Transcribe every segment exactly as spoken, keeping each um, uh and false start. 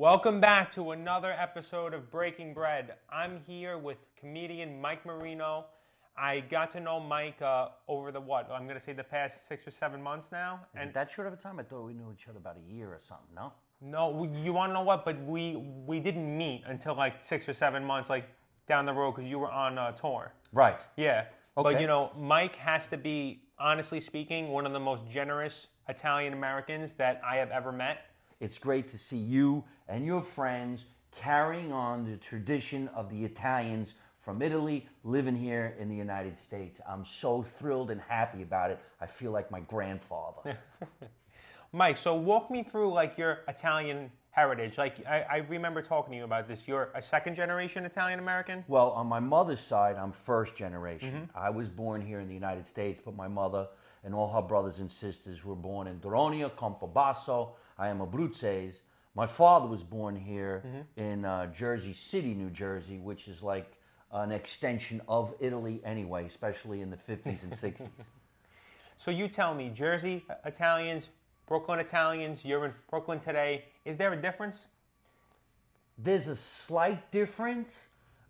Welcome back to another episode of Breaking Bread. I'm here with comedian Mike Marino. I got to know Mike uh, over the, what, I'm going to say the past six or seven months now. Is and it that short of a time? I thought we knew each other about a year or something, no? No, you want to know what? But we we didn't meet until like six or seven months like down the road because you were on a tour. Right. Yeah. Okay. But, you know, Mike has to be, honestly speaking, one of the most generous Italian-Americans that I have ever met. It's great to see you and your friends carrying on the tradition of the Italians from Italy living here in the United States. I'm so thrilled and happy about it. I feel like my grandfather. Mike, so walk me through like your Italian heritage. Like I, I remember talking to you about this. You're a second generation Italian American? Well, on my mother's side, I'm first generation. Mm-hmm. I was born here in the United States, but my mother and all her brothers and sisters were born in Dronia, Campobasso. I am Abruzzese. My father was born here mm-hmm. in uh, Jersey City, New Jersey, which is like an extension of Italy anyway, especially in the fifties and sixties. So you tell me, Jersey Italians, Brooklyn Italians, you're in Brooklyn today. Is there a difference? There's a slight difference,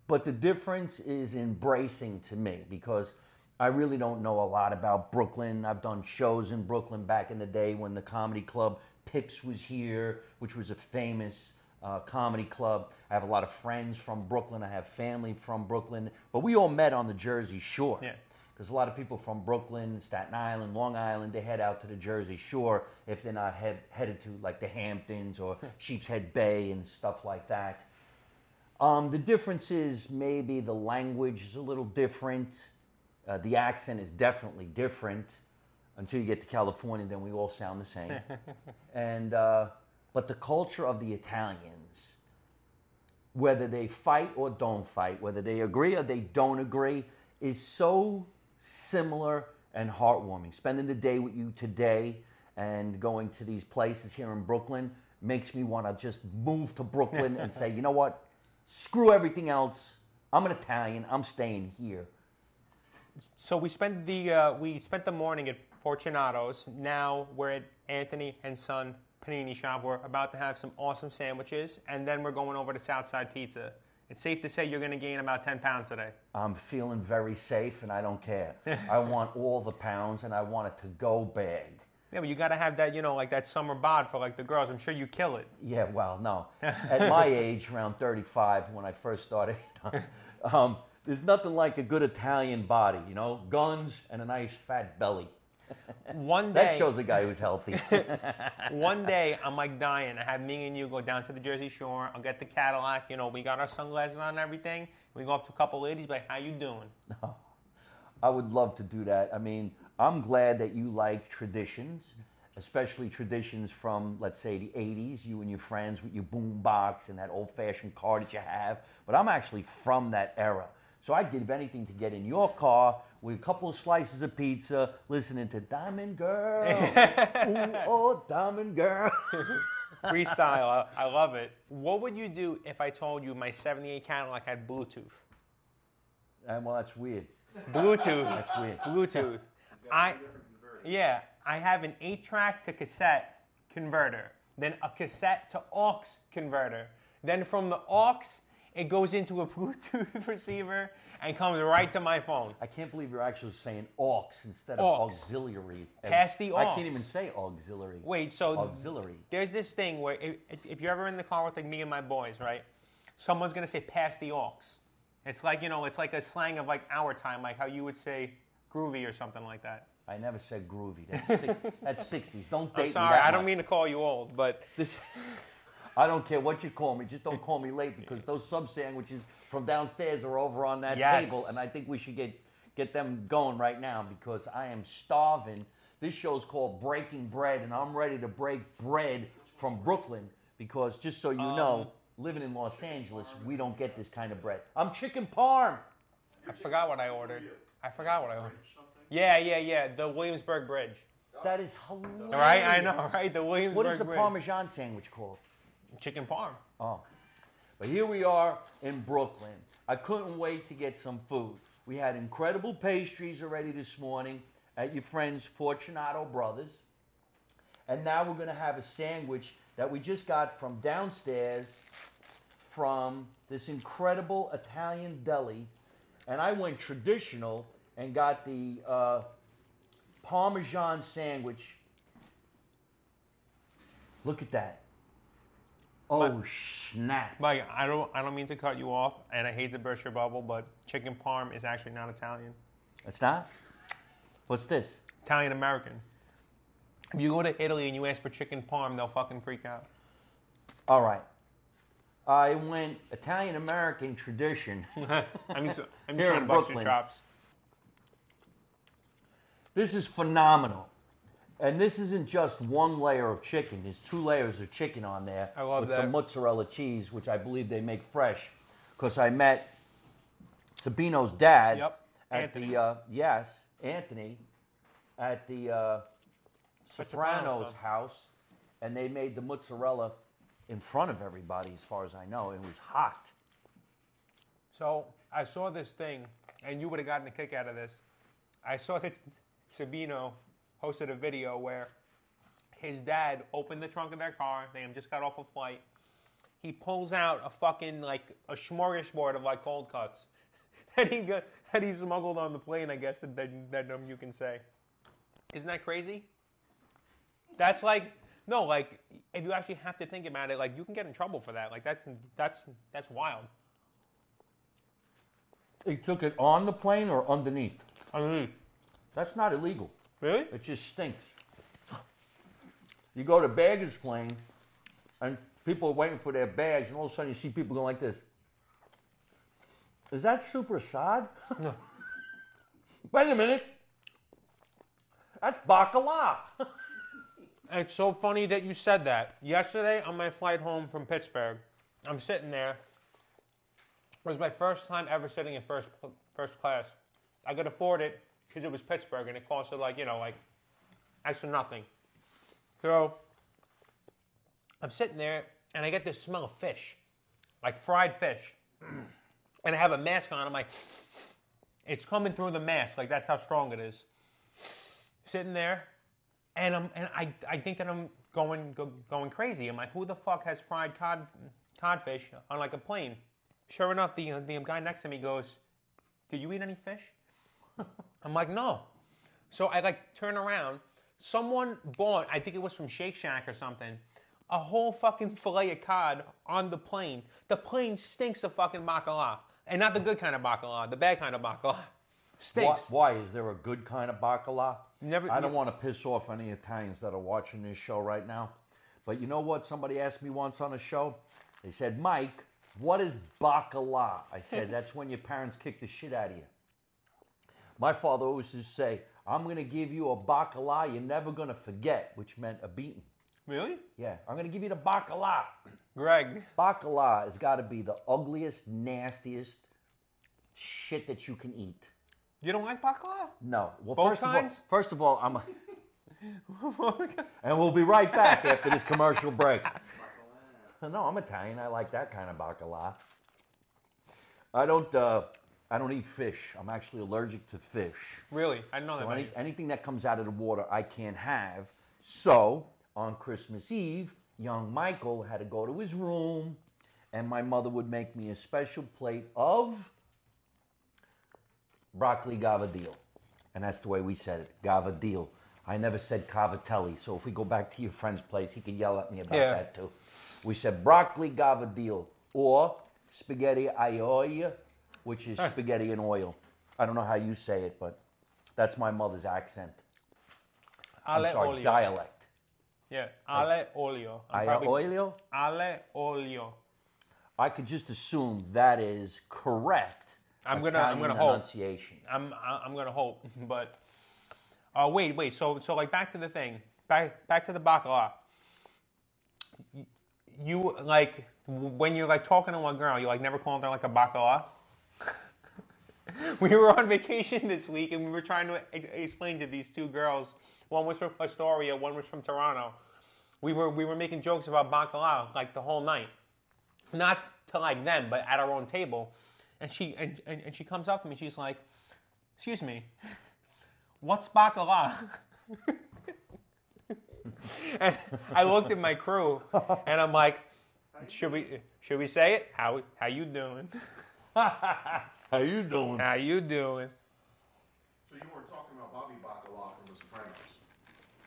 but the difference is embracing to me because I really don't know a lot about Brooklyn. I've done shows in Brooklyn back in the day when the comedy club Pips was here, which was a famous uh, comedy club. I have a lot of friends from Brooklyn. I have family from Brooklyn. But we all met on the Jersey Shore. Yeah. Because a lot of people from Brooklyn, Staten Island, Long Island, they head out to the Jersey Shore if they're not head, headed to like the Hamptons or Sheep's Head Bay and stuff like that. Um, the difference is maybe the language is a little different. Uh, the accent is definitely different until you get to California, then we all sound the same. and uh, But the culture of the Italians, whether they fight or don't fight, whether they agree or they don't agree, is so similar and heartwarming. Spending the day with you today and going to these places here in Brooklyn makes me want to just move to Brooklyn and say, you know what, screw everything else. I'm an Italian. I'm staying here. So we spent the uh, we spent the morning at Fortunatos. Now we're at Anthony and Son Panini Shop. We're about to have some awesome sandwiches, and then we're going over to Southside Pizza. It's safe to say you're going to gain about ten pounds today. I'm feeling very safe, and I don't care. I want all the pounds, and I want it to go bag. Yeah, but you got to have that, you know, like that summer bod for like the girls. I'm sure you kill it. Yeah, well, no. At my age, around thirty-five, when I first started, um, there's nothing like a good Italian body, you know, guns and a nice fat belly. One day... That shows a guy who's healthy. One day, I'm like dying. I have me and you go down to the Jersey Shore. I'll get the Cadillac. You know, we got our sunglasses on and everything. We go up to a couple ladies, like, how you doing? No, I would love to do that. I mean, I'm glad that you like traditions, especially traditions from, let's say, the eighties, you and your friends with your boombox and that old-fashioned car that you have. But I'm actually from that era. So I'd give anything to get in your car with a couple of slices of pizza, listening to Diamond Girl. Ooh, oh, Diamond Girl. Freestyle. I love it. What would you do if I told you my seventy-eight Cadillac had Bluetooth? Uh, well, that's weird. Bluetooth. That's weird. Bluetooth. I, yeah, I have an eight-track to cassette converter, then a cassette to aux converter, then from the aux, it goes into a Bluetooth receiver and comes right to my phone. I can't believe you're actually saying aux instead of aux. Auxiliary. Pass the aux. I can't even say auxiliary. Wait, so auxiliary. Th- there's this thing where if, if you're ever in the car with like me and my boys, right? Someone's gonna say pass the aux. It's like, you know, it's like a slang of like our time, like how you would say groovy or something like that. I never said groovy. That's, six, that's sixties. Don't date I'm sorry, me that I don't much. Mean to call you old, but this. I don't care what you call me. Just don't call me late because those sub sandwiches from downstairs are over on that yes. table. And I think we should get, get them going right now because I am starving. This show's called Breaking Bread, and I'm ready to break bread from Brooklyn because just so you um, know, living in Los Angeles, we don't get this kind of bread. I'm chicken parm. I forgot what I ordered. I forgot what I ordered. Yeah, yeah, yeah. The Williamsburg Bridge. That is hilarious. Right? I know, right? The Williamsburg Bridge. What is the Bridge. Parmesan sandwich called? Chicken parm. Oh. But here we are in Brooklyn. I couldn't wait to get some food. We had incredible pastries already this morning at your friend's Fortunato Brothers. And now we're going to have a sandwich that we just got from downstairs from this incredible Italian deli. And I went traditional and got the uh, Parmesan sandwich. Look at that. Oh, Mike, snap. Mike, I don't, I don't mean to cut you off, and I hate to burst your bubble, but chicken parm is actually not Italian. It's not? What's this? Italian-American. If you go to Italy and you ask for chicken parm, they'll fucking freak out. All right. I went Italian-American tradition. I'm just, I'm just trying to bust your chops. This is phenomenal. And this isn't just one layer of chicken. There's two layers of chicken on there. I love with that. With some mozzarella cheese, which I believe they make fresh. Because I met Sabino's dad. Yep. At Anthony. The, uh, yes, Anthony, at the uh, Sopranos house. And they made the mozzarella in front of everybody, as far as I know. It was hot. So I saw this thing, and you would have gotten a kick out of this. I saw that Sabino posted a video where his dad opened the trunk of their car. They had just got off a flight. He pulls out a fucking, like, a smorgasbord of, like, cold cuts that he got, that he smuggled on the plane, I guess, that, that, that um, you can say. Isn't that crazy? That's like, no, like, if you actually have to think about it, like, you can get in trouble for that. Like, that's, that's, that's wild. He took it on the plane or underneath? Underneath. That's not illegal. Really? It just stinks. You go to baggage claim, and people are waiting for their bags, and all of a sudden you see people going like this. Is that super sad? No. Wait a minute. That's Bacala. It's so funny that you said that. Yesterday, on my flight home from Pittsburgh, I'm sitting there. It was my first time ever sitting in first first class. I could afford it because it was Pittsburgh, and it costed, like, you know, like, extra nothing. So I'm sitting there, and I get this smell of fish, like fried fish. And I have a mask on. I'm like, it's coming through the mask. Like, that's how strong it is. Sitting there, and I'm and I I think that I'm going go, going crazy. I'm like, who the fuck has fried cod codfish on, like, a plane? Sure enough, the the guy next to me goes, "Did you eat any fish?" I'm like, no. So I, like, turn around. Someone bought, I think it was from Shake Shack or something, a whole fucking filet of cod on the plane. The plane stinks of fucking bacala. And not the good kind of bacala, the bad kind of bacala. Stinks. Why, why? Is there a good kind of bacala? Never, I don't want to piss off any Italians that are watching this show right now. But you know what? Somebody asked me once on a show. They said, Mike, what is bacala? I said, that's when your parents kick the shit out of you. My father always used to say, I'm going to give you a bacala you're never going to forget, which meant a beating. Really? Yeah. I'm going to give you the bacala. Greg. Bacala has got to be the ugliest, nastiest shit that you can eat. You don't like bacala? No. Well, Both first kinds? Of all, first of all, I'm a... And we'll be right back after this commercial break. No, I'm Italian. I like that kind of bacala. I don't... Uh, I don't eat fish. I'm actually allergic to fish. Really? I know so that. Any, anything that comes out of the water, I can't have. So, on Christmas Eve, young Michael had to go to his room, and my mother would make me a special plate of broccoli gavadil. And that's the way we said it, gavadil. I never said cavatelli, so if we go back to your friend's place, he could yell at me about yeah. that, too. We said broccoli gavadil, or spaghetti aioli, which is spaghetti and oil. I don't know how you say it, but that's my mother's accent. I'm ale sorry, olio. Dialect. Yeah, ale olio. I'm ale probably... olio? Ale olio. I could just assume that is correct. I'm gonna, I'm gonna hope. I'm, I'm gonna hope. But uh, wait, wait. So, so like back to the thing. Back, back to the bacala. You, you like when you're like talking to one girl, you like never calling her like a bacala. We were on vacation this week, and we were trying to explain to these two girls. One was from Astoria, one was from Toronto. We were we were making jokes about bacalao like the whole night, not to like them, but at our own table. And she and, and, and she comes up to me, she's like, "Excuse me, what's bacalao?" And I looked at my crew, and I'm like, should we should we say it? How how you doing? How you doing? How you doing? So you were talking about Bobby Bacala from The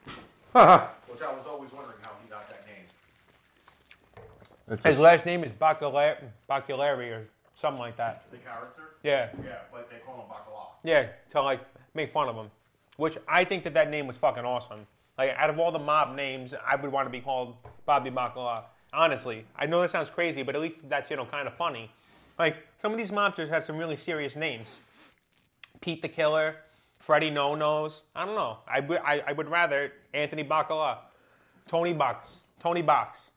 Sopranos, which I was always wondering how he got that name. That's His it. last name is Baculari, Baculari or something like that. The character? Yeah. Yeah, but they call him Bacala. Yeah, to like make fun of him, which I think that that name was fucking awesome. Like, out of all the mob names, I would want to be called Bobby Bacala. Honestly, I know that sounds crazy, but at least that's, you know, kind of funny. Like, some of these mobsters have some really serious names. Pete the Killer, Freddie No-Nos. I don't know. I, w- I, I would rather Anthony Bacala, Tony Box, Tony Box.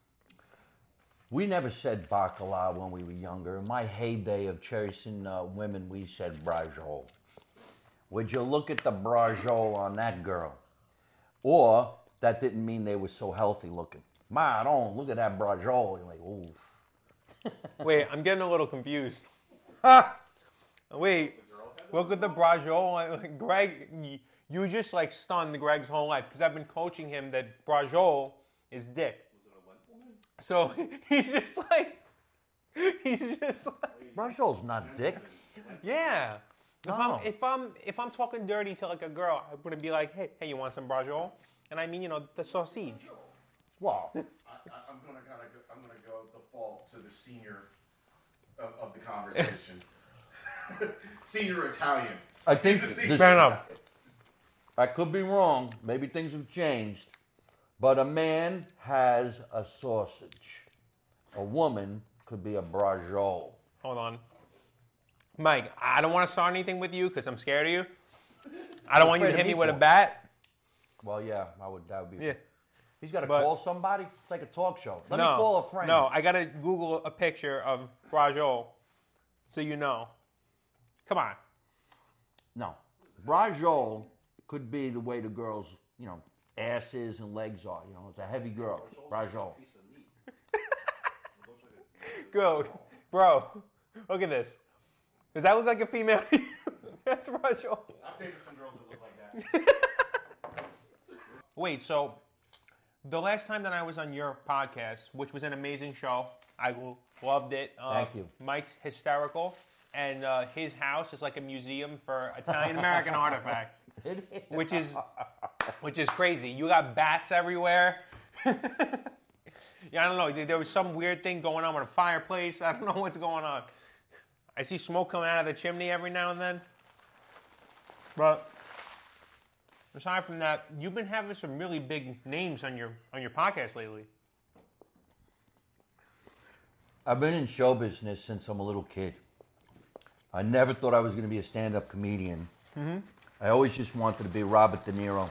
We never said Bacala when we were younger. In my heyday of chasing uh, women, we said brajol. Would you look at the brajol on that girl? Or that didn't mean they were so healthy looking. My, don't look at that brajol. You're like, ooh. Wait, I'm getting a little confused. Ha! Wait, look at the brajol. Greg, you just like stunned Greg's whole life because I've been coaching him that brajol is dick. So he's just like, he's just like. brajol's not dick. Yeah. If, no. I'm, if I'm if I'm talking dirty to like a girl, I wouldn't be like, hey, hey, you want some brajol? And I mean, you know, the sausage. Wow. I, I'm gonna kind of go, I'm gonna go default to the senior of, of the conversation. Senior Italian. I think this, senior. Fair enough. I could be wrong. Maybe things have changed, but a man has a sausage. A woman could be a brajol. Hold on, Mike. I don't want to start anything with you because I'm scared of you. I don't want you to hit me with a bat. Well, yeah, I would. That would be. Yeah. He's got to but, call somebody. It's like a talk show. Let no, me call a friend. No, I got to Google a picture of brajol so you know. Come on. No. Brajol could be the way the girls, you know, asses and legs are. You know, it's a heavy girl. Brajol. Go. Bro, look at this. Does that look like a female? That's brajol. I've dated some girls that look like that. Wait, so... The last time that I was on your podcast, which was an amazing show, I loved it. Uh, Thank you. Mike's hysterical, and uh, his house is like a museum for Italian American artifacts, which is which is crazy. You got bats everywhere. Yeah, I don't know. There was some weird thing going on with a fireplace. I don't know what's going on. I see smoke coming out of the chimney every now and then, but. Aside from that, you've been having some really big names on your on your podcast lately. I've been in show business since I'm a little kid. I never thought I was going to be a stand-up comedian. Mm-hmm. I always just wanted to be Robert De Niro.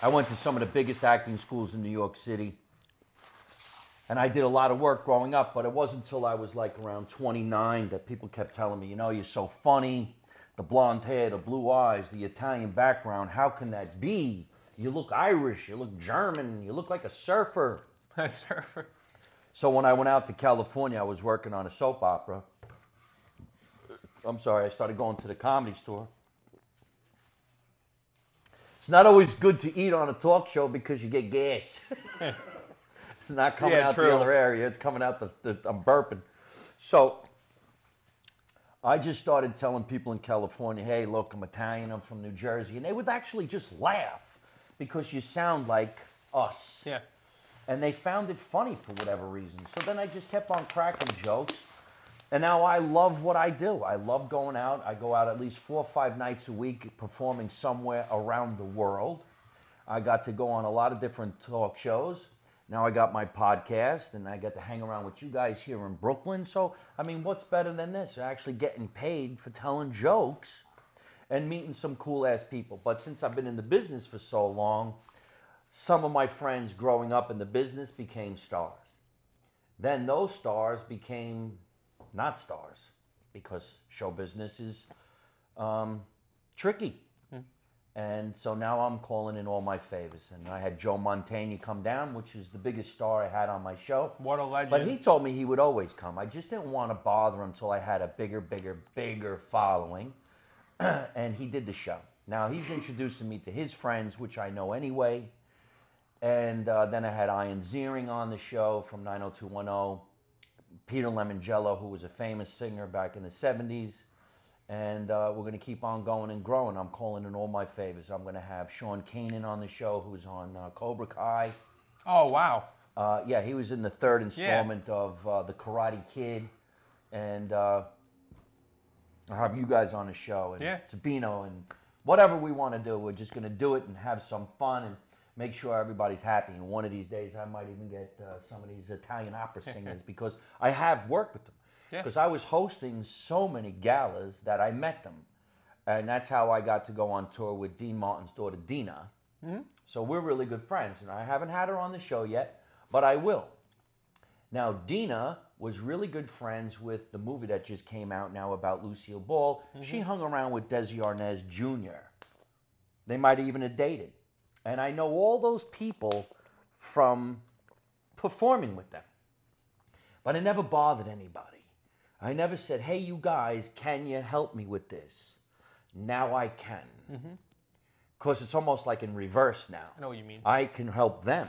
I went to some of the biggest acting schools in New York City. And I did a lot of work growing up, but it wasn't until I was like around twenty-nine that people kept telling me, you know, you're so funny. The blonde hair, the blue eyes, the Italian background. How can that be? You look Irish, you look German, you look like a surfer. A surfer. So when I went out to California, I was working on a soap opera. I'm sorry, I started going to the Comedy Store. It's not always good to eat on a talk show because you get gas. It's not coming yeah, out true. the other area. It's coming out the, the I'm burping. So... I just started telling people in California, hey, look, I'm Italian, I'm from New Jersey. And they would actually just laugh because you sound like us. Yeah. And they found it funny for whatever reason. So then I just kept on cracking jokes. And now I love what I do. I love going out. I go out at least four or five nights a week performing somewhere around the world. I got to go on a lot of different talk shows. Now I got my podcast, and I got to hang around with you guys here in Brooklyn. So, I mean, what's better than this? Actually getting paid for telling jokes and meeting some cool-ass people. But since I've been in the business for so long, some of my friends growing up in the business became stars. Then those stars became not stars because show business is um, tricky. And so now I'm calling in all my favors. And I had Joe Mantegna come down, which is the biggest star I had on my show. What a legend. But he told me he would always come. I just didn't want to bother him until I had a bigger, bigger, bigger following. And he did the show. Now he's introducing me to his friends, which I know anyway. And uh, then I had Ian Ziering on the show from nine oh two one oh, Peter Lemongello, who was a famous singer back in the seventies. And uh, we're going to keep on going and growing. I'm calling in all my favors. I'm going to have Sean Kanan on the show, who's on uh, Cobra Kai. Oh, wow. Uh, yeah, he was in the third installment yeah. of uh, The Karate Kid. And uh, I'll have you guys on the show. And yeah. Sabino and whatever we want to do, we're just going to do it and have some fun and make sure everybody's happy. And one of these days, I might even get uh, some of these Italian opera singers because I have worked with them. Because yeah. I was hosting so many galas that I met them. And that's how I got to go on tour with Dean Martin's daughter, Dina. Mm-hmm. So we're really good friends. And I haven't had her on the show yet, but I will. Now, Dina was really good friends with the movie that just came out now about Lucille Ball. Mm-hmm. She hung around with Desi Arnaz Junior They might have even have dated. And I know all those people from performing with them. But it never bothered anybody. I never said, hey, you guys, can you help me with this? Now I can. Because mm-hmm. it's almost like in reverse now. I know what you mean. I can help them.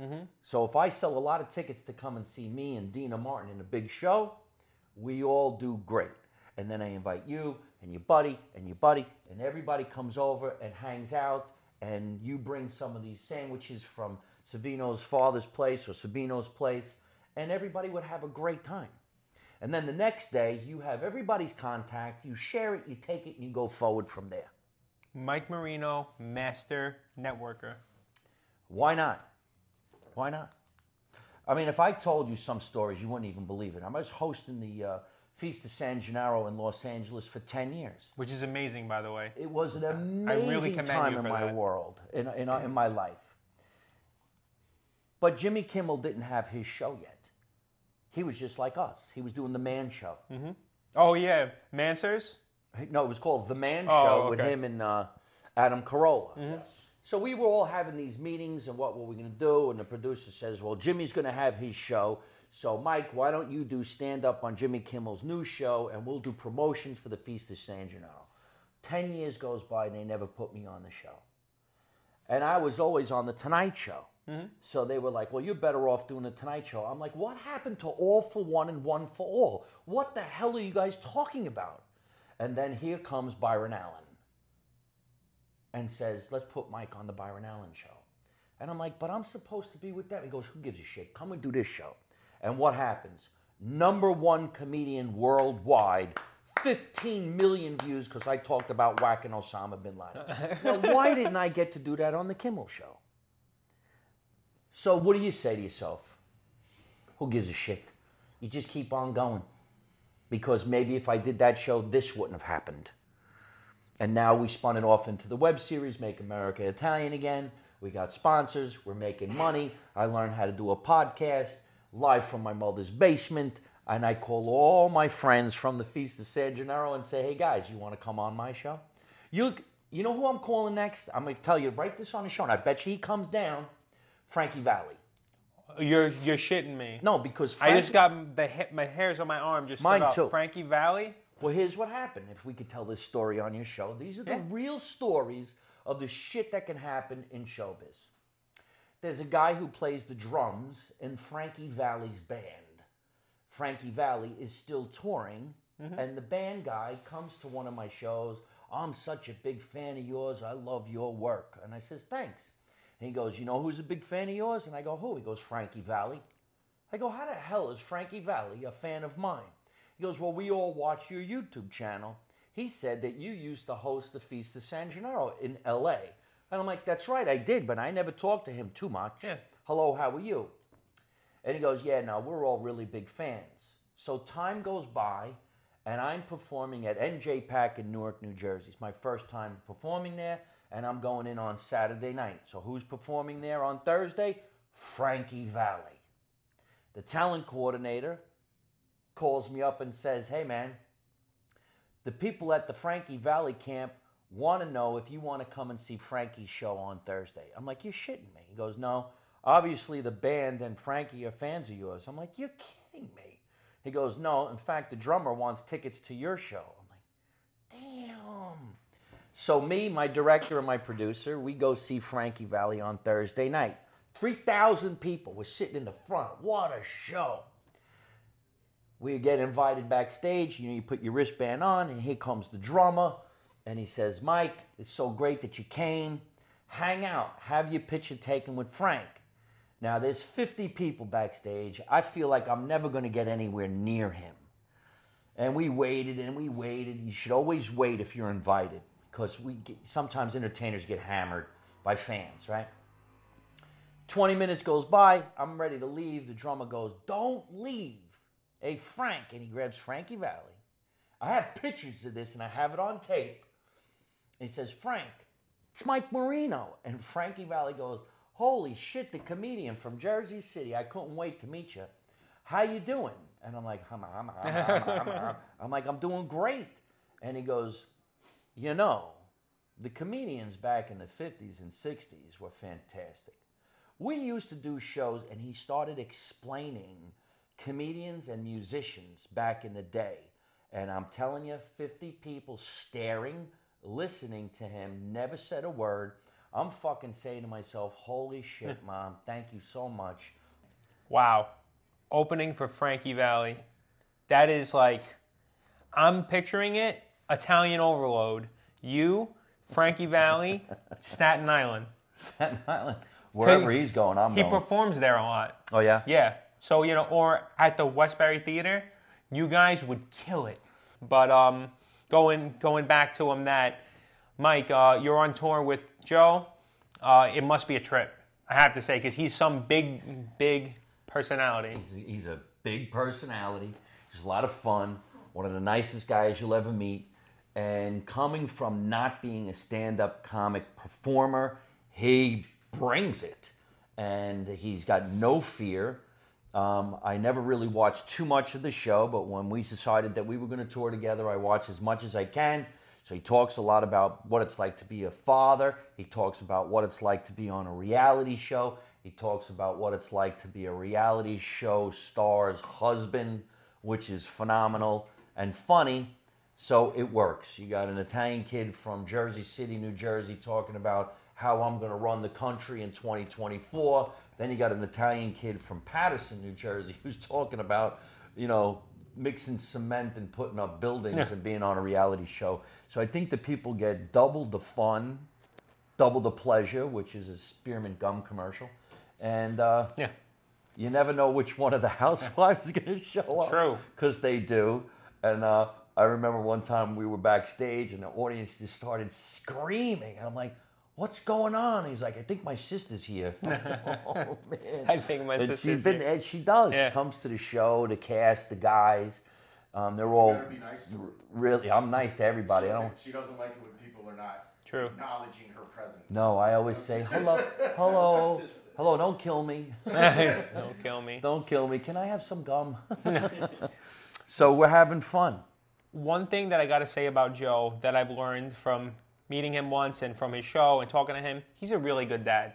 Mm-hmm. So if I sell a lot of tickets to come and see me and Dina Martin in a big show, we all do great. And then I invite you and your buddy and your buddy, and everybody comes over and hangs out, and you bring some of these sandwiches from Sabino's father's place or Sabino's place, and everybody would have a great time. And then the next day, you have everybody's contact, you share it, you take it, and you go forward from there. Mike Marino, master networker. Why not? Why not? I mean, if I told you some stories, you wouldn't even believe it. I was hosting the uh, Feast of San Gennaro in Los Angeles for ten years. Which is amazing, by the way. It was an amazing I really time you for in my that. world, in, in, in my life. But Jimmy Kimmel didn't have his show yet. He was just like us. He was doing The Man Show. Mm-hmm. Oh, yeah. Mansers? No, it was called The Man Show oh, okay. with him and uh, Adam Carolla. Mm-hmm. So we were all having these meetings and what were we going to do? And the producer says, well, Jimmy's going to have his show. So, Mike, why don't you do stand-up on Jimmy Kimmel's new show and we'll do promotions for the Feast of San Gennaro. Ten years goes by and they never put me on the show. And I was always on The Tonight Show. Mm-hmm. So they were like, well, you're better off doing The Tonight Show. I'm like, what happened to All for One and One for All? What the hell are you guys talking about? And then here comes Byron Allen and says, let's put Mike on the Byron Allen show. And I'm like, but I'm supposed to be with that. He goes, who gives a shit? Come and do this show. And what happens? Number one comedian worldwide, fifteen million views because I talked about whacking Osama bin Laden. Now, why didn't I get to do that on The Kimmel Show? So what do you say to yourself? Who gives a shit? You just keep on going. Because maybe if I did that show, this wouldn't have happened. And now we spun it off into the web series, Make America Italian Again. We got sponsors. We're making money. I learned how to do a podcast live from my mother's basement. And I call all my friends from the Feast of San Gennaro and say, hey, guys, you want to come on my show? You, you know who I'm calling next? I'm going to tell you, write this on the show. And I bet you he comes down. Frankie Valli. You're you're shitting me. No, because Frankie, I just got the ha- my hairs on my arm just stood up. Mine too. Frankie Valli. Well, here's what happened. If we could tell this story on your show, these are the yeah. real stories of the shit that can happen in showbiz. There's a guy who plays the drums in Frankie Valli's band. Frankie Valli is still touring, mm-hmm. and the band guy comes to one of my shows. I'm such a big fan of yours. I love your work, and I says thanks. He goes, you know who's a big fan of yours? And I go, who? He goes, Frankie Valli. I go, how the hell is Frankie Valli a fan of mine? He goes, well, we all watch your YouTube channel. He said that you used to host the Feast of San Gennaro in L A. And I'm like, that's right, I did, but I never talked to him too much. Yeah. Hello, how are you? And he goes, yeah, no, we're all really big fans. So time goes by, and I'm performing at N J PAC in Newark, New Jersey. It's my first time performing there. And I'm going in on Saturday night. So who's performing there on Thursday? Frankie Valli. The talent coordinator calls me up and says, hey, man, the people at the Frankie Valli camp want to know if you want to come and see Frankie's show on Thursday. I'm like, you're shitting me. He goes, no, obviously the band and Frankie are fans of yours. I'm like, you're kidding me. He goes, no, in fact, the drummer wants tickets to your show. So me, my director, and my producer, we go see Frankie Valli on Thursday night. three thousand people were sitting in the front. What a show. We get invited backstage. You know, you put your wristband on, and here comes the drummer. And he says, Mike, it's so great that you came. Hang out. Have your picture taken with Frank. Now, there's fifty people backstage. I feel like I'm never going to get anywhere near him. And we waited and we waited. You should always wait if you're invited, because we get, sometimes entertainers get hammered by fans, right? twenty minutes goes by. I'm ready to leave. The drummer goes, don't leave. Hey, Frank. And he grabs Frankie Valli. I have pictures of this, and I have it on tape. And he says, Frank, it's Mike Marino. And Frankie Valli goes, holy shit, the comedian from Jersey City. I couldn't wait to meet you. How you doing? And I'm like, I'm, I'm, I'm, I'm, I'm, I'm like, I'm doing great. And he goes, you know, the comedians back in the fifties and sixties were fantastic. We used to do shows, and he started explaining comedians and musicians back in the day. And I'm telling you, fifty people staring, listening to him, never said a word. I'm fucking saying to myself, holy shit, Mom, thank you so much. Wow. Opening for Frankie Valli. That is like, I'm picturing it, Italian overload. You, Frankie Valli, Staten Island. Staten Island. Wherever he's going, I'm he going. He performs there a lot. Oh, yeah? Yeah. So, you know, or at the Westbury Theater, you guys would kill it. But um, going going back to him that, Mike, uh, you're on tour with Joe. Uh, it must be a trip, I have to say, because he's some big, big personality. He's a, he's a big personality. He's a lot of fun. One of the nicest guys you'll ever meet. And coming from not being a stand-up comic performer, he brings it. And he's got no fear. Um, I never really watched too much of the show, but when we decided that we were going to tour together, I watched as much as I can. So he talks a lot about what it's like to be a father. He talks about what it's like to be on a reality show. He talks about what it's like to be a reality show star's husband, which is phenomenal and funny. So it works. You got an Italian kid from Jersey City, New Jersey, talking about how I'm going to run the country in twenty twenty-four. Then you got an Italian kid from Paterson, New Jersey, who's talking about, you know, mixing cement and putting up buildings yeah. and being on a reality show. So I think the people get double the fun, double the pleasure, which is a spearmint gum commercial. And uh, yeah. you never know which one of the housewives is going to show up. True. Because they do. And uh, I remember one time we were backstage and the audience just started screaming. And I'm like, what's going on? And he's like, I think my sister's here. Oh, man. I think my and sister's she's been, here. And she does. Yeah. She comes to the show, the cast, the guys. Um, they're you all be nice to her. Really, I'm nice to everybody. She doesn't, I don't, she doesn't like it when people are not True. Acknowledging her presence. No, I always say, hello, hello, hello, don't kill me. Don't kill me. Don't kill me. Can I have some gum? So we're having fun. One thing that I got to say about Joe that I've learned from meeting him once and from his show and talking to him, he's a really good dad.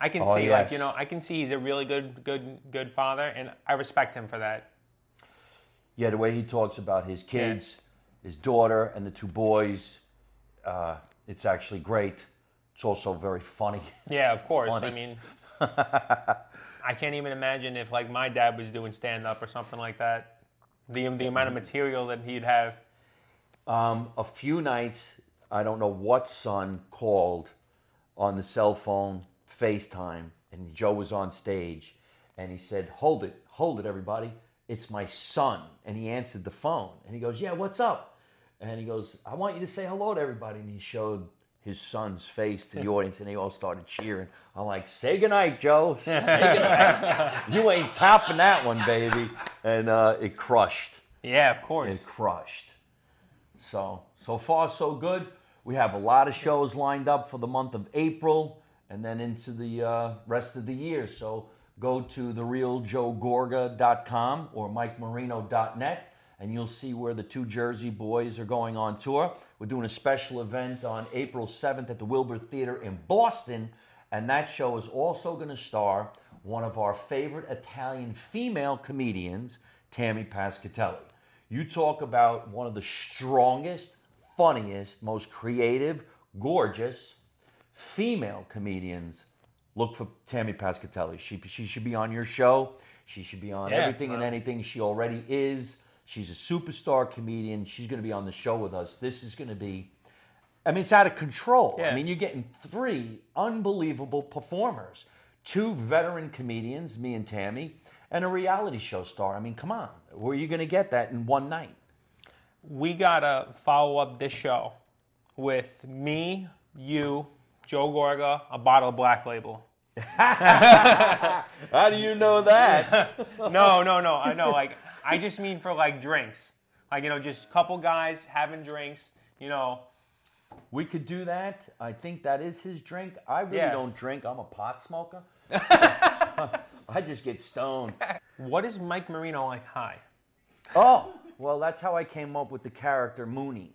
I can oh, see, yes. like, you know, I can see he's a really good, good, good father, and I respect him for that. Yeah, the way he talks about his kids, yeah. his daughter, and the two boys, uh, it's actually great. It's also very funny. Yeah, of course. Funny. I mean, I can't even imagine if, like, my dad was doing stand-up or something like that, the, the amount of material that he'd have. Um, a few nights... I don't know what son called on the cell phone, FaceTime, and Joe was on stage, and he said, hold it, hold it, everybody. It's my son. And he answered the phone, and he goes, yeah, what's up? And he goes, I want you to say hello to everybody. And he showed his son's face to the audience, and they all started cheering. I'm like, say goodnight, Joe. Say goodnight. You ain't topping that one, baby. And uh, it crushed. Yeah, of course. It crushed. So, so far, so good. We have a lot of shows lined up for the month of April and then into the uh, rest of the year. So go to the real joe gorga dot com or mike marino dot net, and you'll see where the two Jersey boys are going on tour. We're doing a special event on April seventh at the Wilbur Theater in Boston, and that show is also going to star one of our favorite Italian female comedians, Tammy Pescatelli. You talk about one of the strongest, funniest, most creative, gorgeous female comedians Look for Tammy Pescatelli. She she should be on your show. She should be on yeah, everything wow. and anything. She already is. She's a superstar comedian. She's going to be on the show with us. This is going to be, I mean, it's out of control. Yeah. I mean, you're getting three unbelievable performers, two veteran comedians, me and Tammy, and a reality show star. I mean, come on. Where are you going to get that in one night? We got to follow up this show with me, you, Joe Gorga, a bottle of Black Label. How do you know that? no, no, no. I know. Like, I just mean for like drinks. Like, you know, just a couple guys having drinks, you know. We could do that. I think that is his drink. I really yeah. don't drink. I'm a pot smoker. I just get stoned. What is Mike Marino like high? Oh, well, that's how I came up with the character Mooney.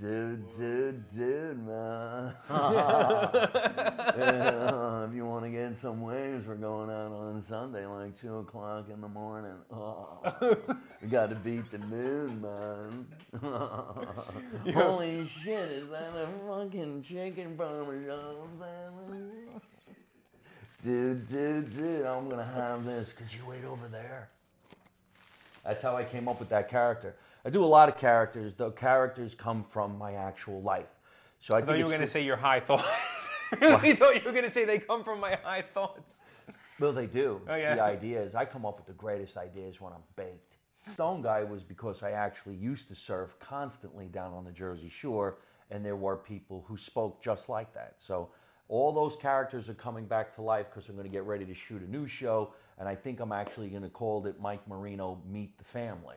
Dude, dude, dude, man. yeah, if you want to get some waves, we're going out on Sunday, like two o'clock in the morning. Oh, we got to beat the moon, man. yeah. Holy shit, is that a fucking chicken parmesan sandwich? Dude, dude, dude, I'm going to have this because you wait over there. That's how I came up with that character. I do a lot of characters, though characters come from my actual life. So I, I thought think you were going to say your high thoughts. I really thought you were going to say they come from my high thoughts. Well, they do. Oh, yeah. The ideas. I come up with the greatest ideas when I'm baked. Stone Guy was because I actually used to surf constantly down on the Jersey Shore, and there were people who spoke just like that. So all those characters are coming back to life because I'm going to get ready to shoot a new show, and I think I'm actually going to call it Mike Marino Meet the Family.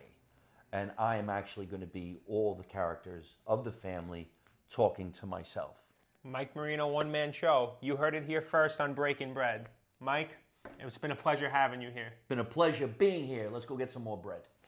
And I am actually going to be all the characters of the family talking to myself. Mike Marino, one-man show. You heard it here first on Breaking Bread. Mike, it's been a pleasure having you here. It's been a pleasure being here. Let's go get some more bread.